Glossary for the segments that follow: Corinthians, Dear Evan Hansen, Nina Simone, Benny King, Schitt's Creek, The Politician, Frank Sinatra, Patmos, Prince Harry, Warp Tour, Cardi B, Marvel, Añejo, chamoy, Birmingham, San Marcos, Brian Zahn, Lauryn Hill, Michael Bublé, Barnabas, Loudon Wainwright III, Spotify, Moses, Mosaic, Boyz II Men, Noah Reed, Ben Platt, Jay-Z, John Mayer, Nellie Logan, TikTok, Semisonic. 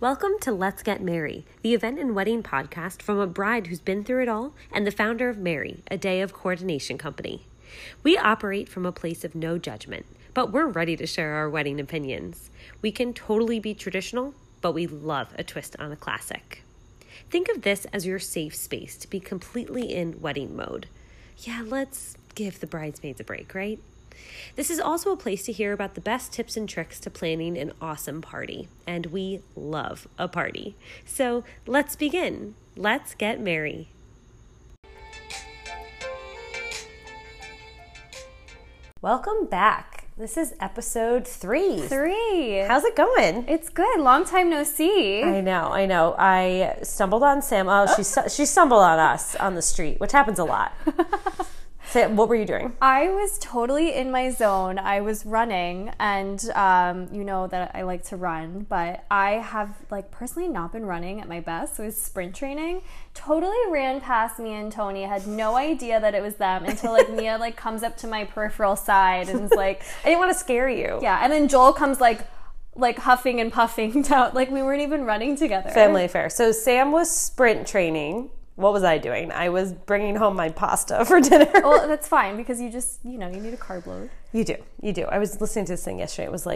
Welcome to Let's Get Merry, the event and wedding podcast from a bride who's been through it all and the founder of Merry, a day of coordination company. We operate from a place of no judgment, but we're ready to share our wedding opinions. We can totally be traditional, but we love a twist on a classic. Think of this as your safe space to be completely in wedding mode. Yeah, let's give the bridesmaids a break, right? This is also a place to hear about the best tips and tricks to planning an awesome party, and we love a party. So let's begin. Let's get merry. Welcome back. This is episode 3. How's it going? It's good. Long time no see. I know. I stumbled on Sam. Oh, she stumbled on us on the street, which happens a lot. So what were you doing? I was totally in my zone. I was running, and you know that I like to run, but I have personally not been running at my best. So I was sprint training. Totally ran past me and Tony. Had no idea that it was them until Mia comes up to my peripheral side and is like, I didn't want to scare you. Yeah, and then Joel comes like huffing and puffing down. We weren't even running together. Family affair. So Sam was sprint training. What was I doing? I was bringing home my pasta for dinner. Well, that's fine because you just, you need a carb load. You do. I was listening to this thing yesterday. It was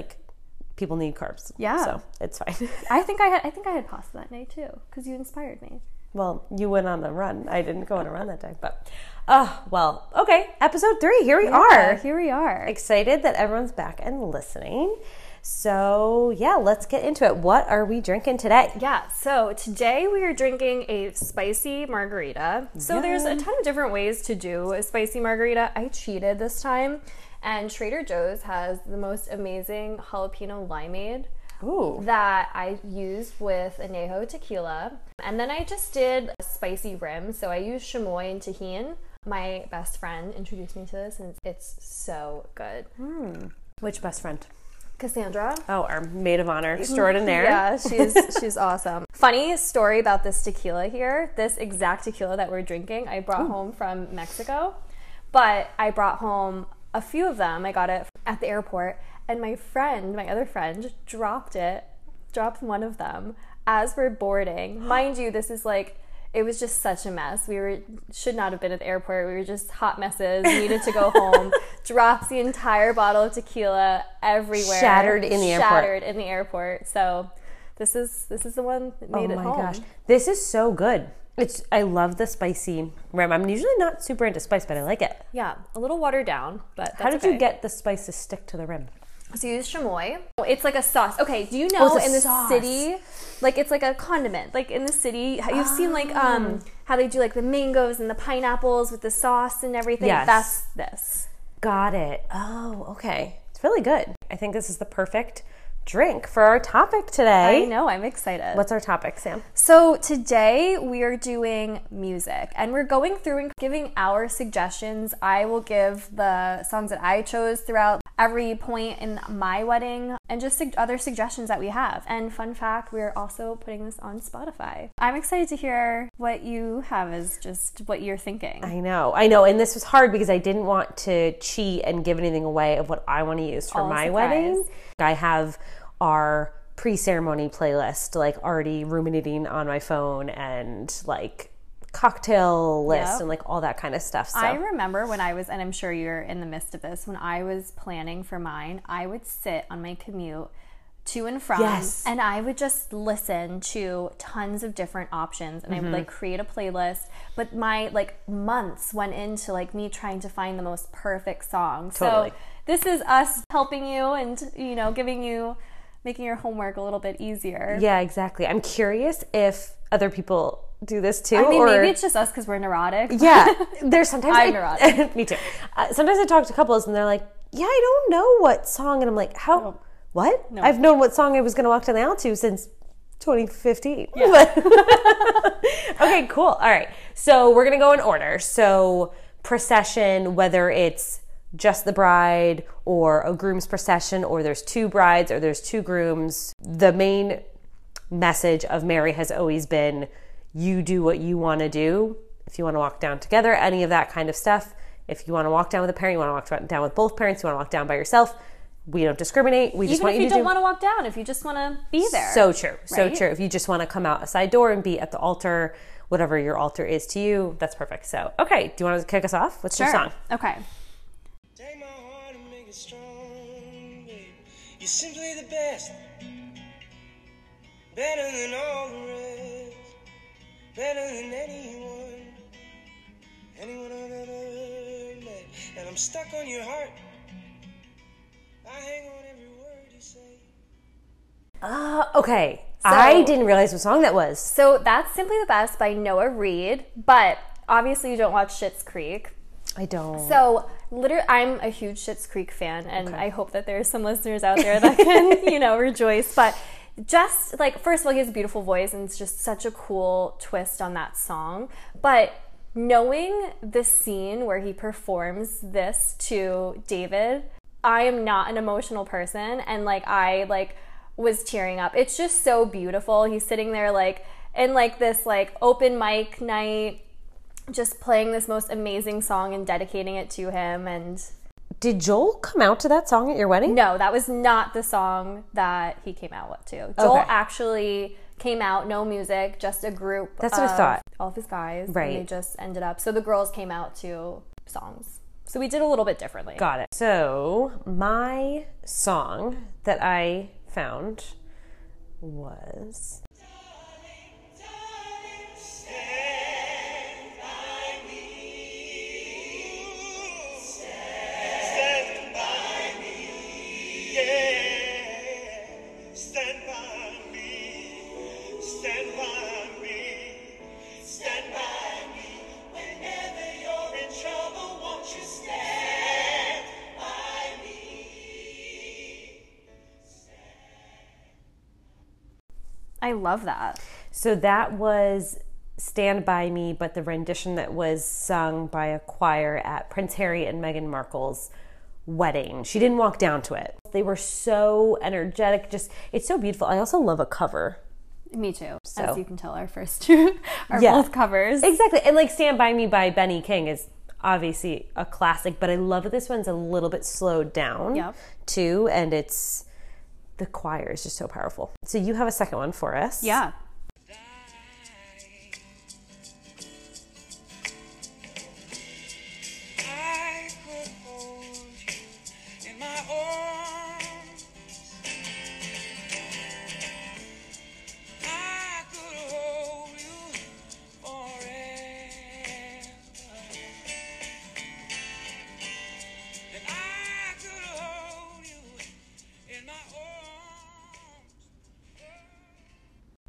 people need carbs. Yeah. So it's fine. I think I had pasta that night too because you inspired me. Well, you went on a run. I didn't go on a run that day, but, well, okay. Episode 3. Here we are. Excited that everyone's back and listening. So, yeah, let's get into it. What are we drinking today? Yeah, so today we are drinking a spicy margarita. So there's a ton of different ways to do a spicy margarita. I cheated this time, and Trader Joe's has the most amazing jalapeno limeade. Ooh. That I used with Añejo tequila. And then I just did a spicy rim, so I used chamoy and tahini. My best friend introduced me to this, and it's so good. Mm. Which best friend? Cassandra. Oh, our maid of honor extraordinaire. Yeah, she's awesome. Funny story about this tequila here. This exact tequila that we're drinking, I brought home from Mexico, but I brought home a few of them. I got it at the airport, and my other friend, dropped one of them as we're boarding. Mind you, this is it was just such a mess. We should not have been at the airport. We were just hot messes. We needed to go home. Drops the entire bottle of tequila everywhere. Shattered in the airport. So this is the one that made it home. Oh my gosh. This is so good. I love the spicy rim. I'm usually not super into spice, but I like it. Yeah, a little watered down, but that's okay. How did you get the spice to stick to the rim? So you use chamoy. It's like a sauce. Okay, do you know in the city, it's like a condiment. In the city, you've seen how they do the mangoes and the pineapples with the sauce and everything. Yes. That's this. Got it. Oh, okay. It's really good. I think this is the perfect drink for our topic today. I know, I'm excited. What's our topic, Sam? So today we are doing music, and we're going through and giving our suggestions. I will give the songs that I chose throughout every point in my wedding and just other suggestions that we have. And fun fact, we're also putting this on Spotify. I'm excited to hear what you have as just what you're thinking. I know. And this was hard because I didn't want to cheat and give anything away of what I want to use for my wedding. I have our pre-ceremony playlist already ruminating on my phone and cocktail list. Yep. And all that kind of stuff. So I remember when I was, and I'm sure you're in the midst of this, when I was planning for mine, I would sit on my commute to and from. Yes. And I would just listen to tons of different options, and I would create a playlist, but my months went into me trying to find the most perfect song. Totally. So this is us helping you and making your homework a little bit easier. Yeah, exactly. I'm curious if other people do this too. I mean, maybe it's just us because we're neurotic. Yeah, there's sometimes I'm neurotic. Me too. Sometimes I talk to couples and they're like, "Yeah, I don't know what song," and I'm like, "How? No. What? No. I've known what song I was going to walk down the aisle to since 2015." Yeah. Okay, cool. All right, so we're gonna go in order. So procession, whether it's just the bride or a groom's procession, or there's two brides or there's two grooms. The main message of Merry has always been, you do what you want to do. If you want to walk down together, any of that kind of stuff. If you want to walk down with a parent, you want to walk down with both parents, you want to walk down by yourself, we don't discriminate. We just want you to do. Even if you don't want to walk down, if you just want to be there. So true. Right? So true. If you just want to come out a side door and be at the altar, whatever your altar is to you, that's perfect. So, okay. Do you want to kick us off? What's your song? Okay. Take my heart and make it strong, babe. You're simply the best. Better than all the rest. Better than anyone I've ever met. And I'm stuck on your heart. I hang on every word you say. Okay. So, I didn't realize what song that was. So that's Simply the Best by Noah Reed, but obviously you don't watch Schitt's Creek. I don't. So literally, I'm a huge Schitt's Creek fan, and I hope that there's some listeners out there that can, you know, rejoice. But just like, first of all, he has a beautiful voice, and it's just such a cool twist on that song. But knowing the scene where he performs this to David, I am not an emotional person, and like I like was tearing up. It's just so beautiful. He's sitting there like in like this like open mic night, just playing this most amazing song and dedicating it to him. And did Joel come out to that song at your wedding? No, that was not the song that he came out to. Joel actually came out, no music, just a group. That's what I thought. All of his guys. Right. And they just ended up. So the girls came out to songs. So we did a little bit differently. Got it. So my song that I found was... I love that. So that was Stand By Me, but the rendition that was sung by a choir at Prince Harry and Meghan Markle's wedding. She didn't walk down to it. They were so energetic. Just, it's so beautiful. I also love a cover. Me too. So, as you can tell, our first two are both covers. Exactly. And like Stand By Me by Benny King is obviously a classic, but I love that this one's a little bit slowed down too, and it's... the choir is just so powerful. So you have a second one for us. Yeah. I could hold you in my arms. I could hold you forever. And I could hold you in my arms.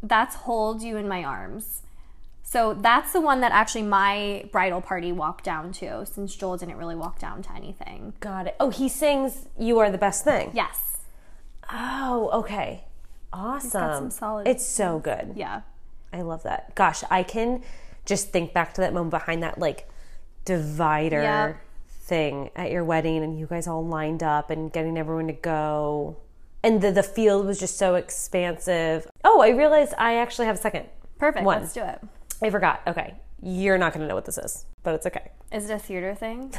That's Hold You In My Arms. So that's the one that actually my bridal party walked down to, since Joel didn't really walk down to anything. Got it. Oh, he sings You Are The Best Thing. Yes. Oh, okay. Awesome. He's got some solid. It's so good. Yeah. I love that. Gosh, I can just think back to that moment behind that like divider thing at your wedding, and you guys all lined up and getting everyone to go. And the field was just so expansive. Oh, I realized I actually have a second. Perfect. One. Let's do it. I forgot. Okay. You're not going to know what this is, but it's okay. Is it a theater thing?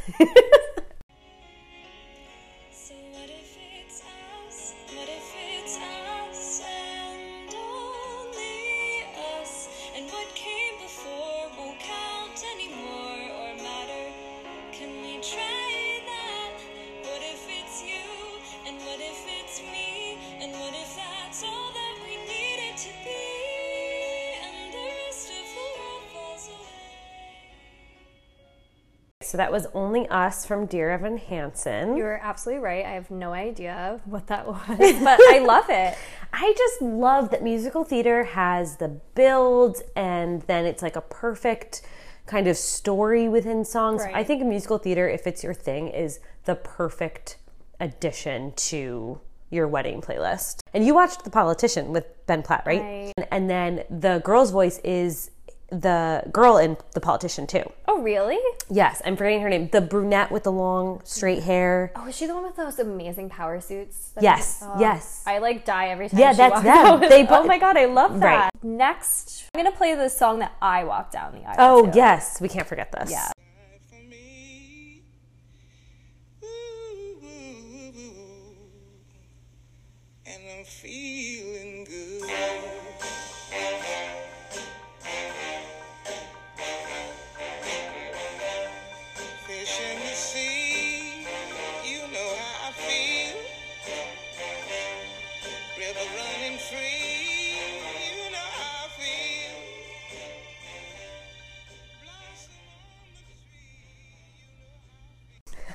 So that was Only Us from Dear Evan Hansen. You're absolutely right. I have no idea what that was, but I love it. I just love that musical theater has the build, and then it's like a perfect kind of story within songs. Right. I think musical theater, if it's your thing, is the perfect addition to your wedding playlist. And you watched The Politician with Ben Platt, right? Right. And then the girl's voice is... the girl in The Politician too. Oh, really? Yes, I'm forgetting her name. The brunette with the long straight hair. Oh, is she the one with those amazing power suits? Yes, yes. I like die every time. Yeah, she that's them. Oh my god, I love that. Right. Next, I'm gonna play the song that I walked down the aisle. Oh to. Yes, we can't forget this. Yeah.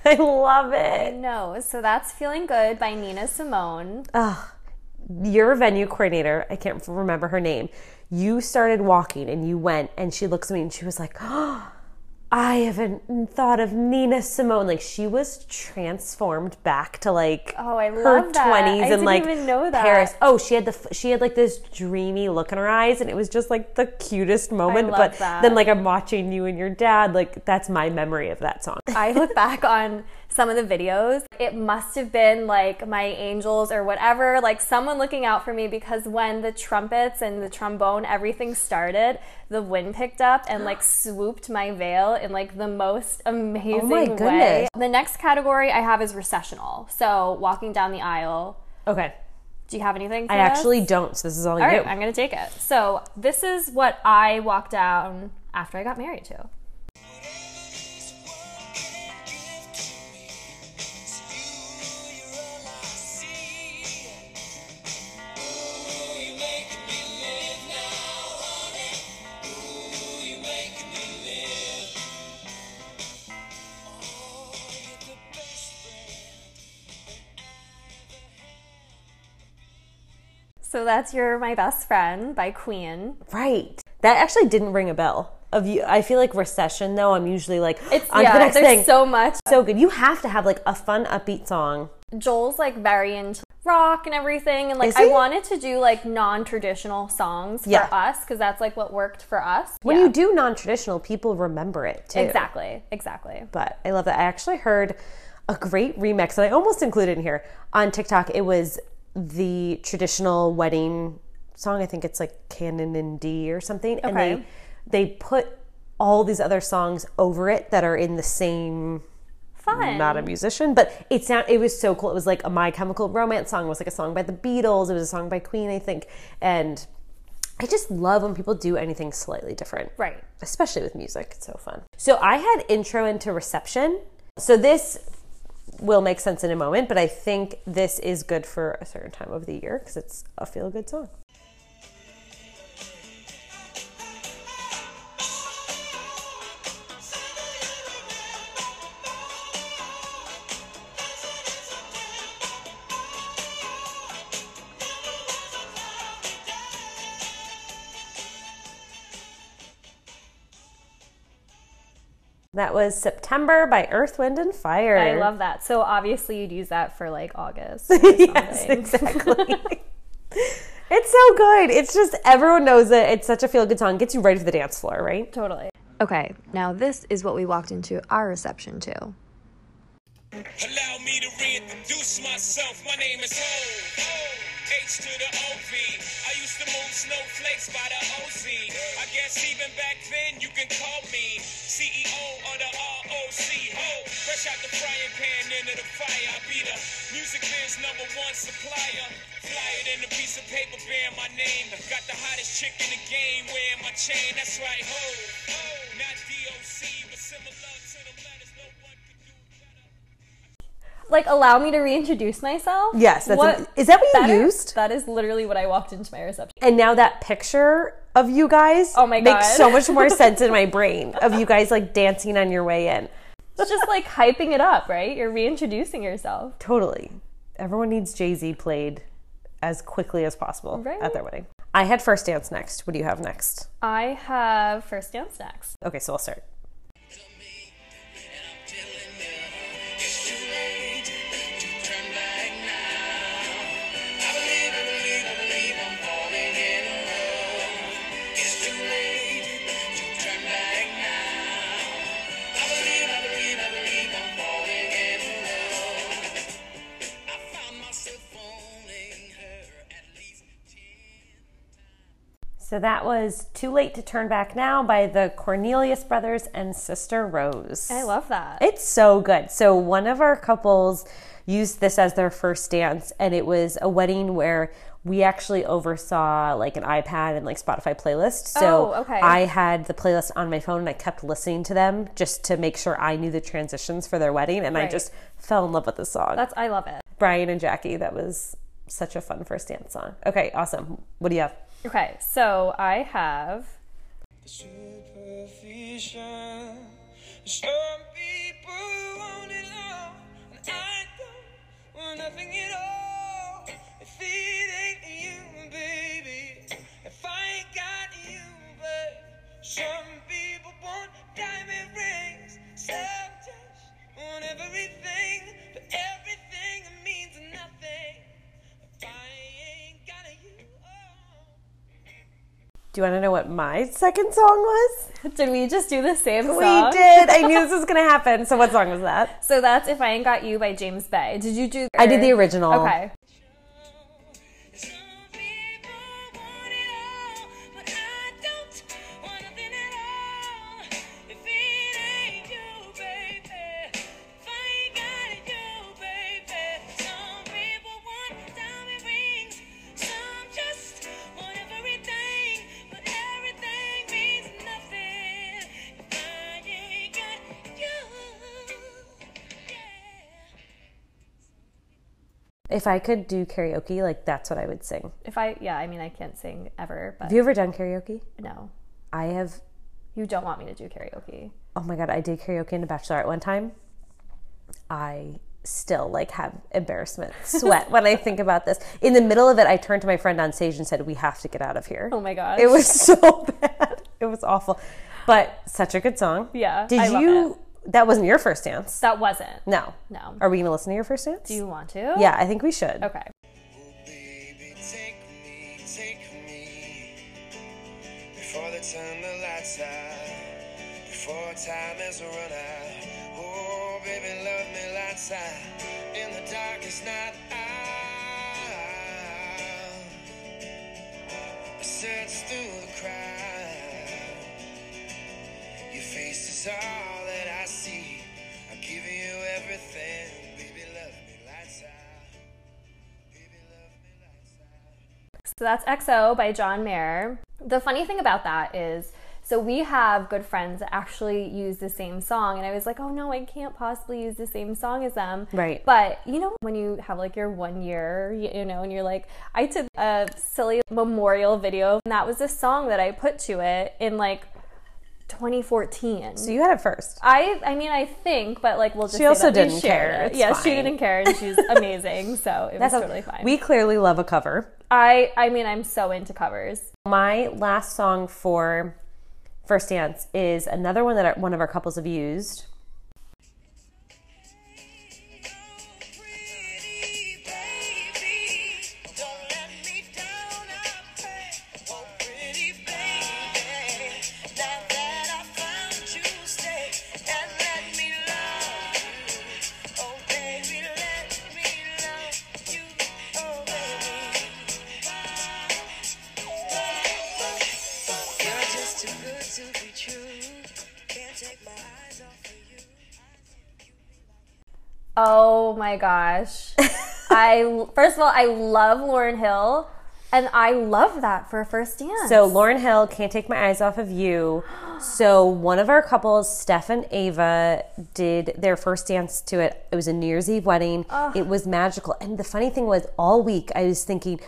I love it. I know. So that's Feeling Good by Nina Simone. Oh, your venue coordinator, I can't remember her name, you started walking and you went, and she looks at me and she was like, oh, I haven't thought of Nina Simone. Like, she was transformed back to like her 20s and like Paris. Oh, she had like this dreamy look in her eyes, and it was just like the cutest moment. But then like I'm watching you and your dad, like that's my memory of that song. I look back on some of the videos. It must have been like my angels or whatever, like someone looking out for me, because when the trumpets and the trombone, everything started, the wind picked up and like swooped my veil in like the most amazing way. The next category I have is recessional. So walking down the aisle. Okay. Do you have anything for this? Actually don't, so this is all you do. All right, I'm gonna take it. So this is what I walked down after I got married to. So that's You're My Best Friend by Queen. Right. That actually didn't ring a bell. I feel like recession though, I'm usually like, it's, on to the next thing. So much. So good. You have to have like a fun upbeat song. Joel's like very into rock and everything. And like, I wanted to do like non-traditional songs for us, because that's like what worked for us. When you do non-traditional, people remember it too. Exactly. Exactly. But I love that. I actually heard a great remix that I almost included in here on TikTok. It was the traditional wedding song. I think it's like Canon in D or something. Okay. And they put all these other songs over it that are in the same... Fun. Not a musician, but it was so cool. It was like a My Chemical Romance song. It was like a song by the Beatles. It was a song by Queen, I think. And I just love when people do anything slightly different. Right. Especially with music. It's so fun. So I had intro into reception. So this... will make sense in a moment, but I think this is good for a certain time of the year because it's a feel-good song. That was September by Earth, Wind, and Fire. I love that. So obviously you'd use that for like August or something. Yes, exactly. It's so good. It's just, everyone knows it. It's such a feel-good song. Gets you right to the dance floor, right? Totally. Okay, now this is what we walked into our reception to. Allow me to reintroduce myself. My name is Ho. H to the O-V. I used to move snowflakes by the O-Z. I guess even back then you can call me CEO of the R-O-C. Ho, fresh out the frying pan into the fire. I be the music man's #1 supplier. Fly it in a piece of paper bearing my name. Got the hottest chick in the game wearing my chain. That's right, ho, ho. Not D-O-C, but similar to the letters. No one can do better. Like, allow me to reintroduce myself? Yes. Is that what you used? That is literally what I walked into my reception. And now that picture... of you guys makes so much more sense in my brain, of you guys like dancing on your way in. It's just like hyping it up, right? You're reintroducing yourself. Totally. Everyone needs Jay-Z played as quickly as possible at their wedding. I had First Dance next. What do you have next? I have First Dance next. Okay, so I'll start. So that was Too Late to Turn Back Now by the Cornelius Brothers and Sister Rose. I love that. It's so good. So one of our couples used this as their first dance, and it was a wedding where we actually oversaw like an iPad and like Spotify playlist. So I had the playlist on my phone and I kept listening to them just to make sure I knew the transitions for their wedding, and I just fell in love with the song. I love it. Brian and Jackie, that was such a fun first dance song. Okay, awesome. What do you have? Okay, so I have... Superficial. Some people only love Do you want to know what my second song was? Did we just do the same song? We did. I knew this was going to happen. So what song was that? So that's If I Ain't Got You by James Bay. Did you do... I did the original. Okay. If I could do karaoke, like, that's what I would sing. I mean, I can't sing ever, but... Have you ever done karaoke? No. I have... You don't want me to do karaoke. Oh my God, I did karaoke in The Bachelorette one time. I still, like, have embarrassment sweat when I think about this. In the middle of it, I turned to my friend on stage and said, we have to get out of here. Oh my gosh. It was so bad. It was awful. But such a good song. Yeah, I love it. That wasn't your first dance. That wasn't. No. No. Are we going to listen to your first dance? Do you want to? Yeah, I think we should. Okay. Oh, baby, take me, before they turn the lights out, before time has run out. Oh, baby, love me, lights out, in the darkest night out. I search through the crowd, your face is all. So that's XO by John Mayer. The funny thing about that is, so we have good friends that actually use the same song, and I was like, oh no, I can't possibly use the same song as them. Right. But you know, when you have like your 1 year, you know, and you're like, I did a silly memorial video, and that was a song that I put to it in like 2014. So you had it first. I mean, I think, but like, we'll just... She also didn't care. Yeah, fine. She didn't care, and she's amazing. So it was totally fine. We clearly love a cover. I mean, I'm so into covers. My last song for first dance is another one that one of our couples have used. Oh my gosh. First of all, I love Lauryn Hill, and I love that for a first dance. So Lauryn Hill, Can't Take My Eyes Off of You. So one of our couples, Steph and Ava, did their first dance to it. It was a New Year's Eve wedding. Oh. It was magical. And the funny thing was, all week I was thinking,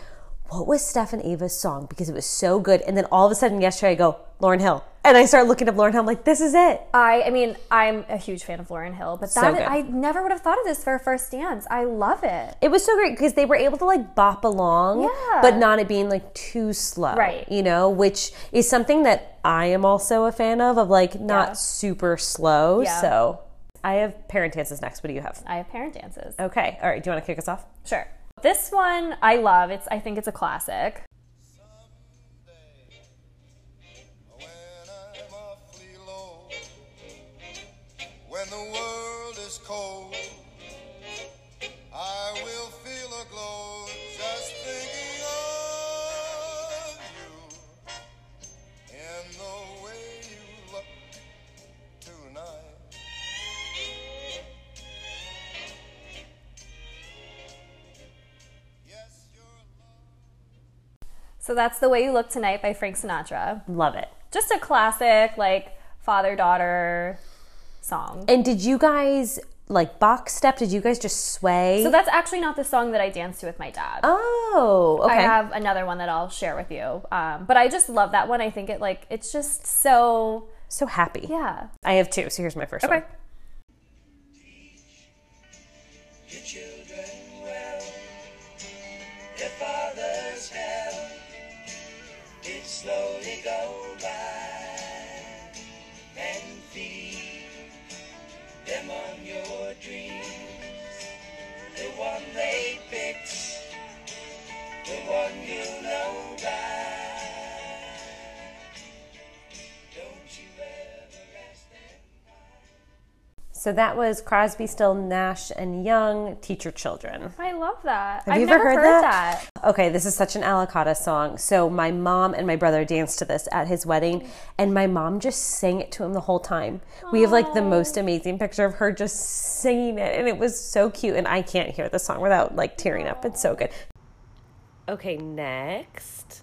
what was Steph and Ava's song? Because it was so good. And then all of a sudden yesterday I go, Lauryn Hill. And I start looking up Lauryn Hill. I'm like, this is it. I mean, I'm a huge fan of Lauryn Hill, but that I never would have thought of this for a first dance. I love it. It was so great because they were able to like bop along, yeah, but not it being like too slow. Right. You know, which is something that I am also a fan of like not super slow. Yeah. So I have parent dances next. What do you have? I have parent dances. Okay. All right. Do you want to kick us off? Sure. This one I love. I think it's a classic. When the world is cold, I will feel a glow just thinking of you and the way you look tonight. Yes, your love. So that's The Way You Look Tonight by Frank Sinatra. Love it. Just a classic, like father-daughter song. And did you guys like box step? Did you guys just sway? So that's actually not the song that I danced to with my dad. Oh, okay. I have another one that I'll share with you. But I just love that one. I think it's just so happy. Yeah. I have two. So here's my first one. Your children well, their father's hell did slowly go by and feed them on your dreams, the one they picked, the one you know by. So that was Crosby, Stills, Nash and Young, Teach Your Children. I love that. I've never heard that. Okay, this is such an Alicata song. So my mom and my brother danced to this at his wedding, and my mom just sang it to him the whole time. Aww. We have like the most amazing picture of her just singing it, and it was so cute, and I can't hear the song without like tearing up. It's so good. Okay, next.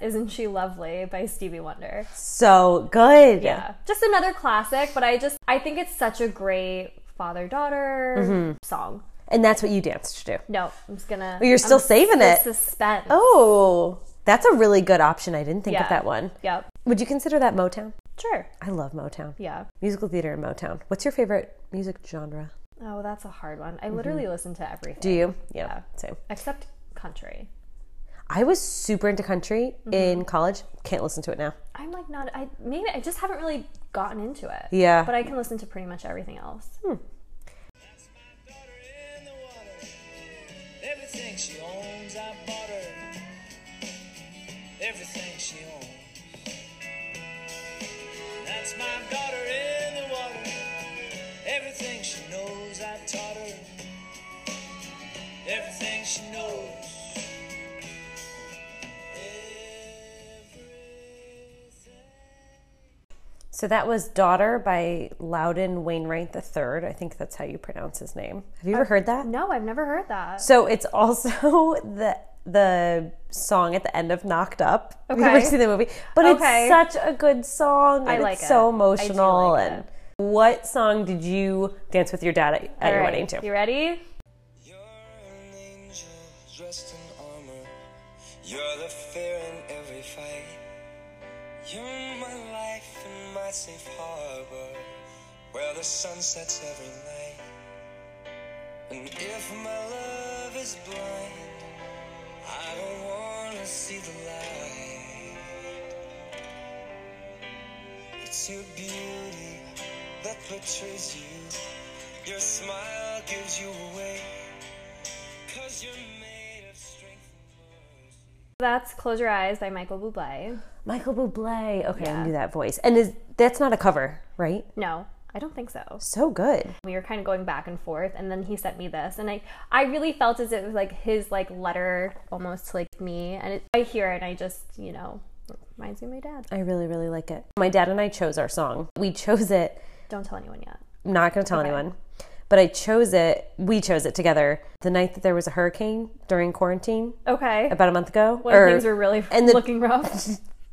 Isn't She Lovely by Stevie Wonder. So good. Yeah. Just another classic, but I think it's such a great father-daughter song. And that's what you danced to. No, I'm just gonna... Well, I'm still saving it. Suspense. Oh, that's a really good option. I didn't think of that one. Yep. Would you consider that Motown? Sure. I love Motown. Yeah. Musical theater and Motown. What's your favorite music genre? Oh, that's a hard one. I literally listen to everything. Do you? Yeah. Same. Except country. I was super into country in college. Can't listen to it now. I'm like not... I just haven't really gotten into it. Yeah. But I can listen to pretty much everything else. Hmm. That's my daughter in the water. Everything she owns, I bought her. Everything she owns. That's my daughter in the water. Everything she knows, I taught her. Everything she knows. So that was Daughter by Loudon Wainwright III. I think that's how you pronounce his name. Have you ever heard that? No, I've never heard that. So it's also the song at the end of Knocked Up. Okay. We've never seen the movie. But it's such a good song. It's so emotional. I do like it. What song did you dance with your dad at your wedding to? You ready? You're an angel dressed in armor. You're the fear in every fight. You're my life and my safe harbor, where the sun sets every night. And if my love is blind, I don't want to see the light. It's your beauty that betrays you. Your smile gives you away, 'cause you're made of strength and mercy. That's Close Your Eyes by Michael Bublé. Michael Bublé. Okay, I knew that voice. And that's not a cover, right? No, I don't think so. So good. We were kind of going back and forth, and then he sent me this, and I really felt as if it was like his like letter almost to like me, and I hear it, and I just, you know, reminds me of my dad. I really, really like it. My dad and I chose our song. We chose it. Don't tell anyone yet. I'm not going to tell anyone. But we chose it together the night that there was a hurricane during quarantine. Okay. About a month ago. When things were really looking rough.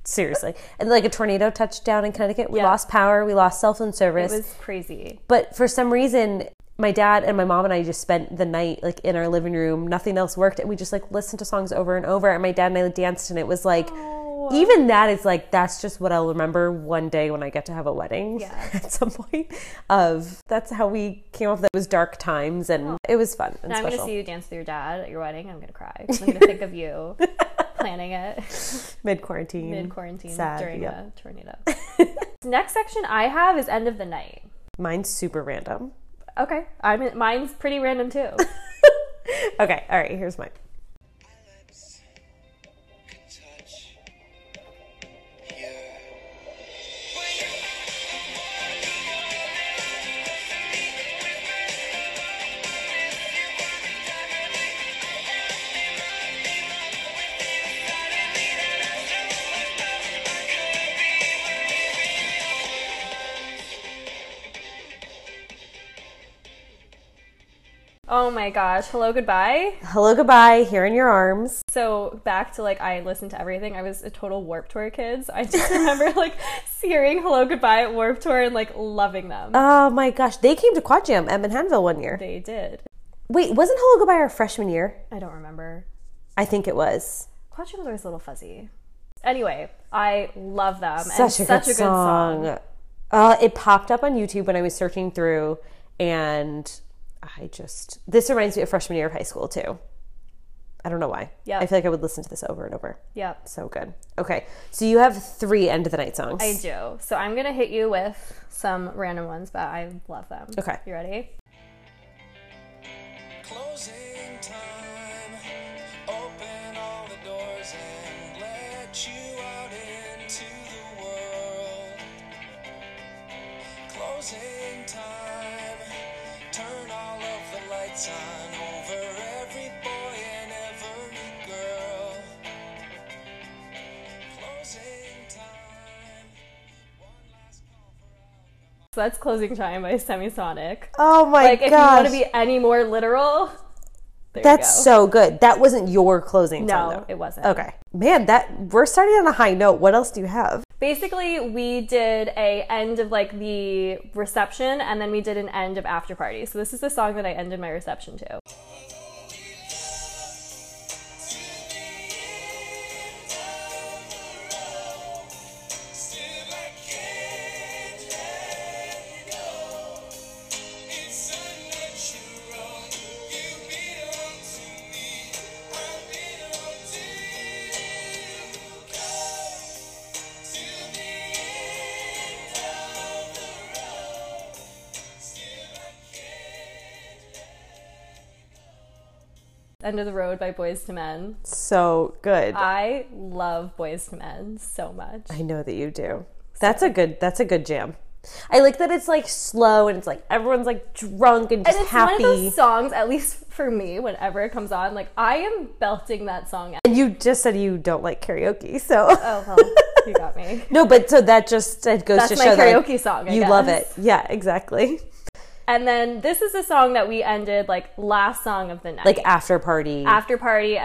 Seriously. And like a tornado touched down in Connecticut. We lost power. We lost cell phone service. It was crazy. But for some reason, my dad and my mom and I just spent the night like in our living room. Nothing else worked. And we just like listened to songs over and over. And my dad and I danced. And it was like, even that is like, that's just what I'll remember one day when I get to have a wedding at some point. That's how we came off. That was dark times. And it was fun. And now I'm going to see you dance with your dad at your wedding. I'm going to cry. I'm going to think of you. Planning it. Mid-quarantine. Sad, during a tornado. Next section I have is End of the Night. Mine's super random. Okay. Mine's pretty random too. Okay. All right. Here's mine. My lips can touch. Yeah. Oh my gosh. Hello, Goodbye. Hello, Goodbye. Here in Your Arms. So back to like, I listened to everything. I was a total Warp Tour kid. So I just remember like hearing Hello, Goodbye at Warp Tour and like loving them. Oh my gosh. They came to Quad Jam at Manhattanville one year. They did. Wait, wasn't Hello, Goodbye our freshman year? I don't remember. I think it was. Quad Jam was always a little fuzzy. Anyway, I love them. Such a good song. It popped up on YouTube when I was searching through, and this reminds me of freshman year of high school too. I don't know why. Yeah, I feel like I would listen to this over and over. Yep. So good. Okay. So you have 3 end of the night songs. I do. So I'm going to hit you with some random ones, but I love them. Okay. You ready? Closing time. Open all the doors and let you out into the world. Closing time. Turn all of the lights on over every boy and every girl. Closing time. One last call for alcohol. So that's Closing Time by Semisonic. Oh my gosh. If you want to be any more literal, that's so good. That wasn't your closing time, though. No, it wasn't. Okay. Man, we're starting on a high note. What else do you have? Basically, we did a end of the reception, and then we did an end of after party. So this is the song that I ended my reception to. End of the Road by Boyz II Men. So good. I love Boyz II Men so much. I know that you do. That's a good jam. I like that it's slow and it's everyone's drunk and just happy. And it's one of those songs, at least for me, whenever it comes on, I am belting that song out. And you just said you don't like karaoke, so. Oh, well, you got me. No, but so that just goes to show that. That's my karaoke song, I guess. You love it. Yeah, exactly. And then this is a song that we ended, last song of the night. After party. After party.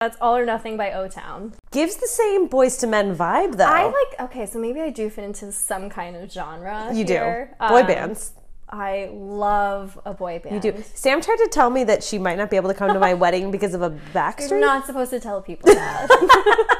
That's All or Nothing by O-Town. Gives the same Boyz II Men vibe, though. Okay, so maybe I do fit into some kind of genre. You here. Do. Boy bands. I love a boy band. You do. Sam tried to tell me that she might not be able to come to my wedding because of a Backstreet. You're not supposed to tell people that.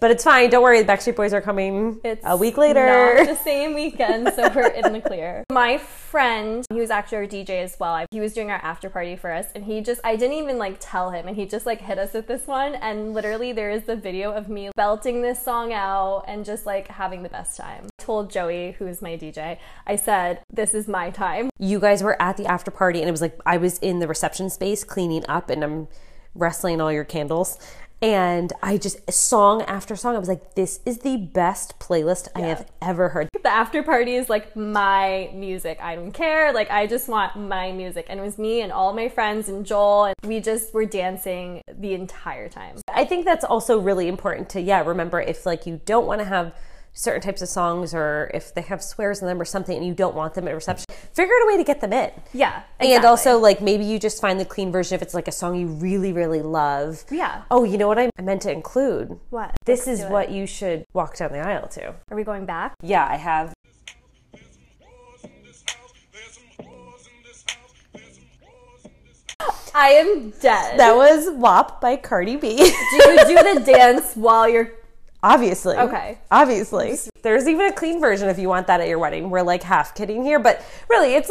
But it's fine. Don't worry. The Backstreet Boys are coming a week later. It's not the same weekend, so we're in the clear. My friend, he was actually our DJ as well. He was doing our after party for us, and I didn't even tell him, and he just hit us with this one. And literally, there is the video of me belting this song out and just having the best time. I told Joey, who is my DJ, I said, "This is my time." You guys were at the after party, and it was I was in the reception space cleaning up, and I'm wrestling all your candles. And I just, song after song, I was like, this is the best playlist I have ever heard. The after party is my music. I don't care. I just want my music. And it was me and all my friends and Joel. And we just were dancing the entire time. I think that's also really important to, remember if you don't want to have certain types of songs, or if they have swears in them or something and you don't want them at reception, figure out a way to get them in. Yeah, exactly. And also maybe you just find the clean version if it's a song you really, really love. Yeah. Oh, you know what I meant to include? What? This is what you should walk down the aisle to. Are we going back? Yeah, I have. I am dead. That was WAP by Cardi B. Do you do the dance while you're... Obviously. Okay. Obviously. There's even a clean version if you want that at your wedding. We're half kidding here, but really it's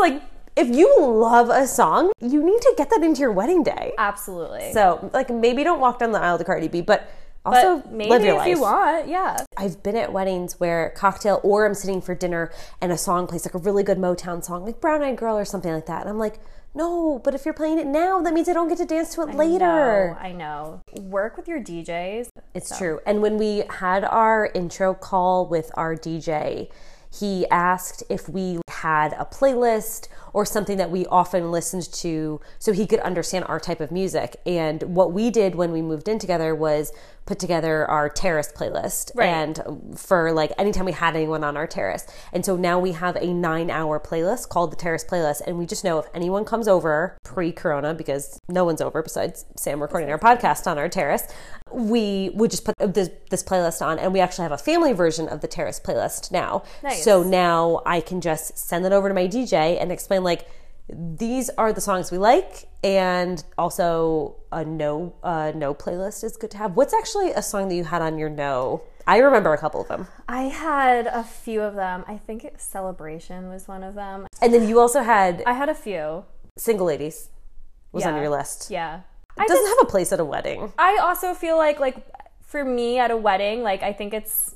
if you love a song, you need to get that into your wedding day. Absolutely. So maybe don't walk down the aisle to Cardi B, but also maybe live your life. If you want, yeah. I've been at weddings where cocktail or I'm sitting for dinner and a song plays a really good Motown song, Brown Eyed Girl or something like that. And I'm no, but if you're playing it now, that means I don't get to dance to it later. I know. Work with your DJs. It's true. And when we had our intro call with our DJ, he asked if we had a playlist or something that we often listened to so he could understand our type of music. And what we did when we moved in together was put together our terrace playlist. Right. And for like anytime we had anyone on our terrace. And so now we have a 9-hour playlist called the Terrace Playlist. And we just know if anyone comes over pre-corona, because no one's over besides Sam recording our podcast on our terrace, we would just put this playlist on. And we actually have a family version of the Terrace Playlist now. Nice. So now I can just send it over to my DJ and explain, like, these are the songs we like, and also a no playlist is good to have. What's actually a song that you had on your no? I remember a couple of them. I had a few of them. I think Celebration was one of them. And then you also had... I had a few. Single Ladies was on your list. Yeah. It doesn't have a place at a wedding. I also feel like for me at a wedding, like, I think it's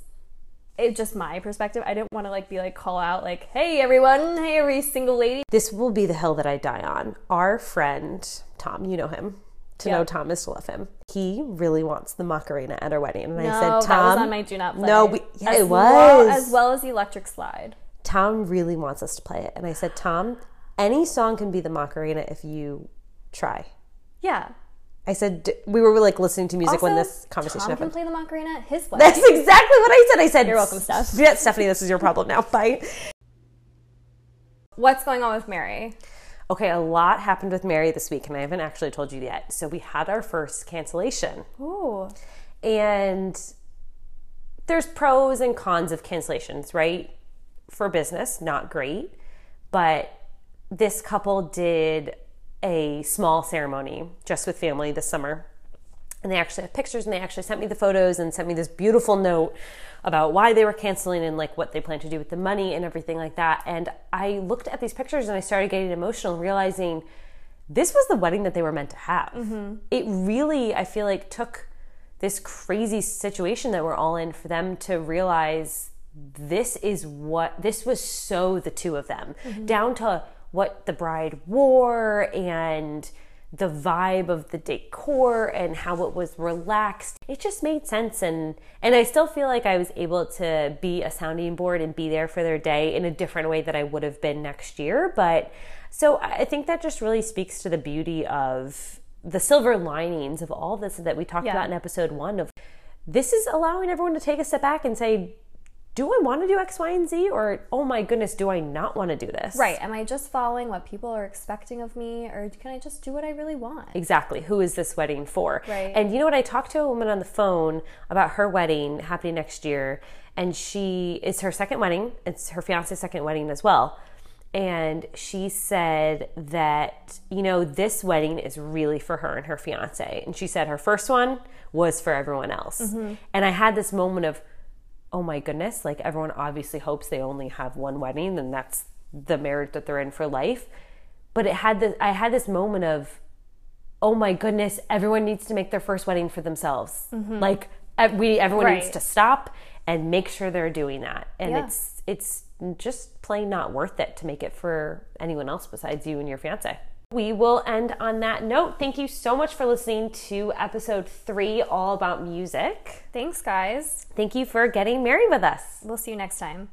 just my perspective. I didn't want to call out hey everyone, hey every single lady. This will be the hill that I die on. Our friend Tom, you know him. To know Tom is to love him. He really wants the Macarena at our wedding, and I said, Tom, that was on my do not play. It was as well as the Electric Slide. Tom really wants us to play it, and I said, Tom, any song can be the Macarena if you try. Yeah. I said, we were listening to music also, when this conversation happened. Tom can play the Macarena at his wedding. That's exactly what I said. I said, you're welcome, Steph. Yeah, Stephanie, this is your problem now. Bye. What's going on with Mary? Okay, a lot happened with Mary this week, and I haven't actually told you yet. So we had our first cancellation. Ooh. And there's pros and cons of cancellations, right? For business, not great. But this couple did a small ceremony just with family this summer. And they actually have pictures, and they actually sent me the photos and sent me this beautiful note about why they were canceling and what they plan to do with the money and everything like that. And I looked at these pictures and I started getting emotional, realizing this was the wedding that they were meant to have. Mm-hmm. It really, I feel took this crazy situation that we're all in for them to realize this was so the two of them. Mm-hmm. Down to what the bride wore and the vibe of the decor and how it was relaxed. It just made sense. And I still feel I was able to be a sounding board and be there for their day in a different way that I would have been next year. But so I think that just really speaks to the beauty of the silver linings of all this that we talked about in episode 1 of this is allowing everyone to take a step back and say, do I want to do X, Y, and Z? Or, oh my goodness, do I not want to do this? Right. Am I just following what people are expecting of me? Or can I just do what I really want? Exactly. Who is this wedding for? Right. And you know what? I talked to a woman on the phone about her wedding happening next year. And it's her second wedding. It's her fiance's second wedding as well. And she said that, this wedding is really for her and her fiance. And she said her first one was for everyone else. Mm-hmm. And I had this moment of, oh my goodness, everyone obviously hopes they only have one wedding and that's the marriage that they're in for life. But I had this moment of, oh my goodness, everyone needs to make their first wedding for themselves. Mm-hmm. Everyone needs to stop and make sure they're doing that. And it's just plain not worth it to make it for anyone else besides you and your fiance. We will end on that note. Thank you so much for listening to episode 3, all about music. Thanks, guys. Thank you for getting married with us. We'll see you next time.